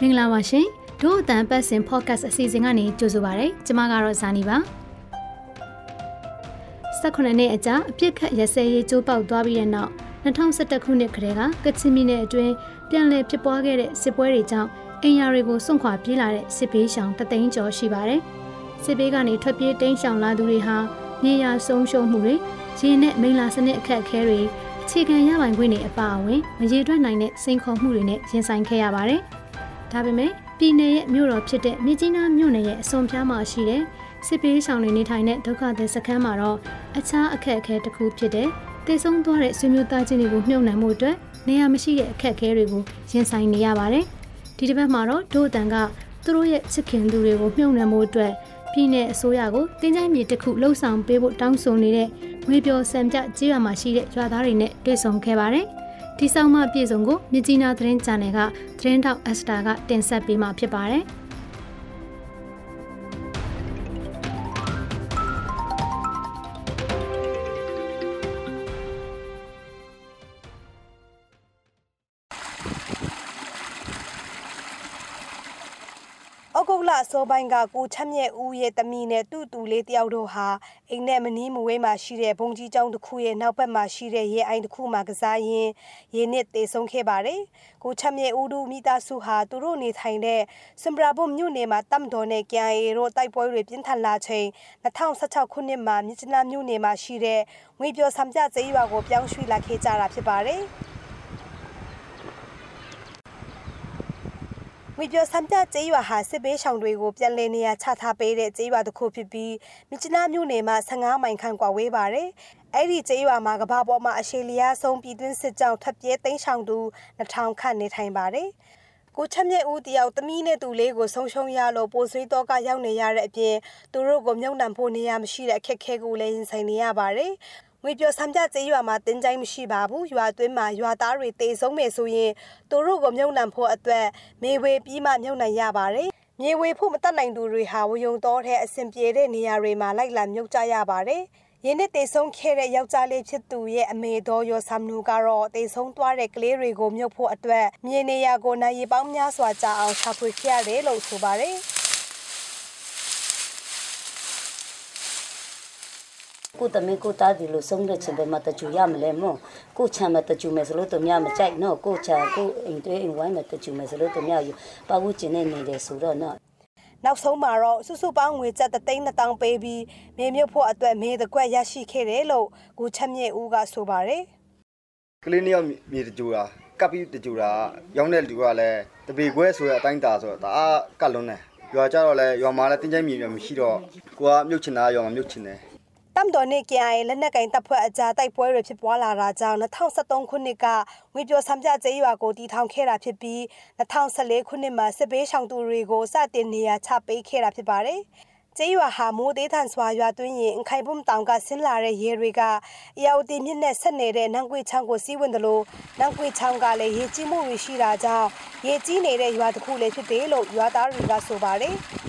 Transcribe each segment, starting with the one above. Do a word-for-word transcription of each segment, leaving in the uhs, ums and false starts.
Minglawashi, do the best in podcast season ani, Josuare, Jamagaro Zaniba Sakoneta, Pick Yasay, Joba, Dobby and now, and Tom Satakuni Krega, Gatsimine, Dwayne, Pianle, Pipoagate, Sepuerita, and Yarigo, Sunqua Pilar, Sipation, Tatanjo Shibare, Sibigani, Tapi, Tanshan Laduriha, Nia Song Shong Muri, Jeanette Milasane Cat Carry, Chicken Yaman Winnie a Bawi, and Yedra Nine, Saint Comurine, Jensan Kayabare. Tabime, Pine, Muro, Chite, Mijina, Mune, Sompiama Shire, Sipi, Shangri, Tainet, Toka, the Sakamaro, Acha, a keke to cook chide, they song to it, Sumuta, Jinibu, Nuna Mutre, Neamishi, Kakeribu, Jensain Yavare, Tidiba Maro, Dodanga, Turu, Chicken, Duribu, Nuna Mutre, Pine, Soyago, Dinami to cook low sound, Bibu, Tangsonide, Ribio, Samja, Jiamashi, Jadarinet, they song Kavare. Tisama Pizongo, Mijina Tren Chanega, Trend out Astaga, Tensa Pima Pipare. Ogola Sobanga go Tamye Uye Tamine, Tutu Lady Audoha, Ignemani Muema Shire, Bongi down the Kuye, Napama Shire, Ye and Kumagazaye, Ye net de Sonkebare, Go Tamye Udu Mita Suha, Turoni Thaine, Sumbrabum Nunema, Tamdone, Gairo, Taipo Repintan Latte, the town Sata Kunema, Mitina Nunema Shire, with your Samja Zaiwago, Yang Sri La Ketara Pibare. With your Santa Jaywa has a base and we will be a Tata Bay, Jaywa the Kopi, Michina, new name, Sangama and Kangwa Bare, Eddie Jaywa Magababo, Mashelia, some between sit down, tap yet, they shall do, the town can it time bare. Go Chamia Udi out the meaner to Lego, social yellow, Bosri Doga, young Yar at Pier, Durogo, young Namponiam, she at Kekego Lane, Sania Bare. With your Samja Jaywa Martin Jam Shibabu, you are doing my, you are Dari, they so may so ye, Durogo, young Nampo at where, may we be my young Yabare, may we put Matana do reha, young daughter at Simpiere near Rema like Lam Yokayabare. Yenet they song care at Yokale chit to ye and may do your Sam Nugaro, they song to a clear go Myopo at where, Mienea go na ye bam Yaswaja or Chapucia de Lo Subare. Kutamikuta dilu sunglet sebe matachuyam lemo, kucha matachumesalutum yam check no, kucha ku into in one matachumesalutum yayu, Paguchinene de Surana. Now so Maro, Susu Bang with at the Dana Tang baby, Memiopo at the made the Guayashi Kerelo, Guchamye Uga Subare. Clinium Mirjura, Capi de Jura, Yonel Duale, the big west were tangas or the Calone. You are Jarole, your Malatinjamium Hiro, Gua Muchina, your Muchine. Doniki Island, I can tap at Jata Poir Pipwala Rajan, the town Saton Kunika, with your Samja Jaywago, the town Kera Pipi, the town Sale Kunima, Sebe Shandurigo, Satinia, Tape Kera Pibare. Jaywaha, more datans while you are doing it in Kaibum Tanga, Sinlare, Yeriga, Yao de Mine Senate, Nangui Tango Siwindalo, Nangui Tangale, Yejimu Shiraja, Yejine, you are the coolest day, you are Dariga Sobare.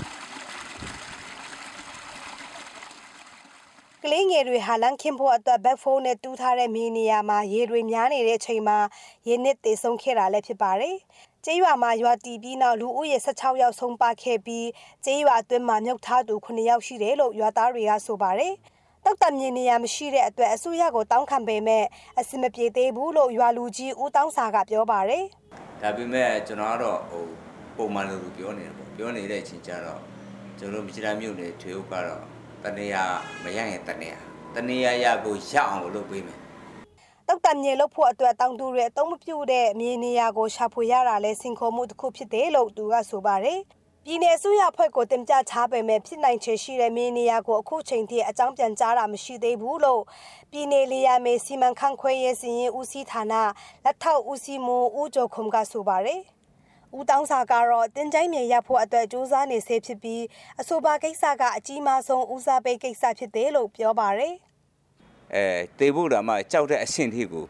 Klingeri Halan Kimpo at the Bafone Dutare Miniama, Yedrimiani Rechima, Yenet de Sonkera Lepibare. Jayama, you are Dibina, Luya Sataya Sompa Kebi, Jaywa de Manukta do Kunia Shirelo, you are Daria Sobare. Doctor Miniam Shire at the Asuyago Down Campeme, Asimapi de Bulo, you are Luigi Udang Saga Biobare. Tabime, Jonaro, O Manu Bioni, Bioni Rechijaro, Jolomija Mune to Ubaro. Tania, Mayang Tania, Tania Yago Shang Lubime. Doctor Nielo Port to a town to read Tom Pude, Miniago Shapuyara, Lessinco Mut Cupidelo, Dura Subare. Pinesuya Poco Temja Tabe, Mepsinai Cheshire, Miniago, coaching tea at Jampian Jara, Mishi de Bulo. Pinelia may seem and conquest in Usitana, Latao Usimo, Ujo Comga Subare. Udang Sagaro, then Jamie Yapo at the Josani Sapi, a soba cake saga, Jima song, Usabe cake sapi de lo, Piobare. Eh, they would have my child at Saint Higo.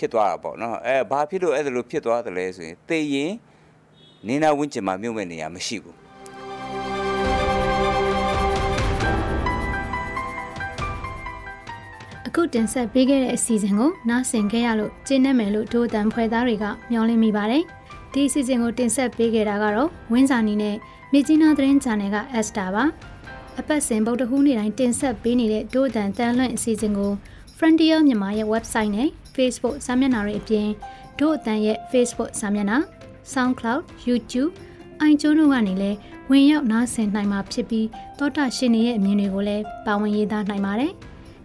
ဖြစ်သွားတာပေါ့နော်အဲဘာဖြစ်လို့အဲ့ဒါလိုဖြစ်သွားတယ်လဲဆိုရင်တေးရင်နေနာဝင်းကျင်မှာမြုပ်မဲ့နေရာမရှိဘူးအခုတင်ဆက်ပေးခဲ့တဲ့အစီအစဉ်ကိုနားဆင်ခဲ့ရလို့ကျေနပ်မယ်လို့ဒိုအတန်ဖွဲ့သားတွေကမျှော်လင့်မိပါတယ်ဒီအစီအစဉ်ကိုတင်ဆက်ပေးခဲ့တာကတော့ဝင်းဇာနီနဲ့မြစ်ကြီးနားသတင်း Channel ကအက်စတာပါအပတ်စဉ်ဗုဒ္ဓဟူးနေ့တိုင်းတင်ဆက်ပေးနေတဲ့ဒိုအတန်တန်လွင့်အစီအစဉ်ကို Frontier မြန်မာရဲ့ website နဲ့ Facebook စာမျက်နှာတွေအပြင်ဒိုအတန်ရဲ့ Facebook စာမျက်နှာ SoundCloud YouTube iTunes တို့ကနေလည်းဝင်ရောက်နားဆင်နိုင်မှာဖြစ်ပြီးသောတာရှင်တွေရဲ့အမြင်တွေကိုလည်းပါဝင်ရေးသားနိုင်ပါတယ်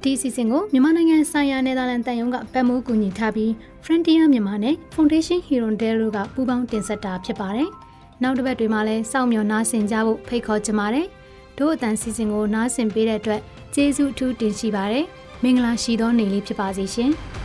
ဒီအစီအစဉ်ကိုမြန်မာနိုင်ငံဆိုင်ရာနယ်သာလန်တန်ယုံကပံ့ပိုးကူညီထားပြီး Frontier မြန်မာနဲ့ Foundation Hirondelle တို့ကပူးပေါင်းတင်ဆက်တာဖြစ်ပါတယ်။နောက်တစ်ပတ်တွေမှာလည်းစောင့်မျှော်နားဆင်ကြဖို့ဖိတ်ခေါ်ချင်ပါတယ်။ဒို့အတန်စီစဉ်ကိုနားဆင်ပေးတဲ့အတွက်ကျေးဇူးအထူးတင်ရှိပါတယ်။မင်္ဂလာရှိသောနေ့လေးဖြစ်ပါစေရှင်။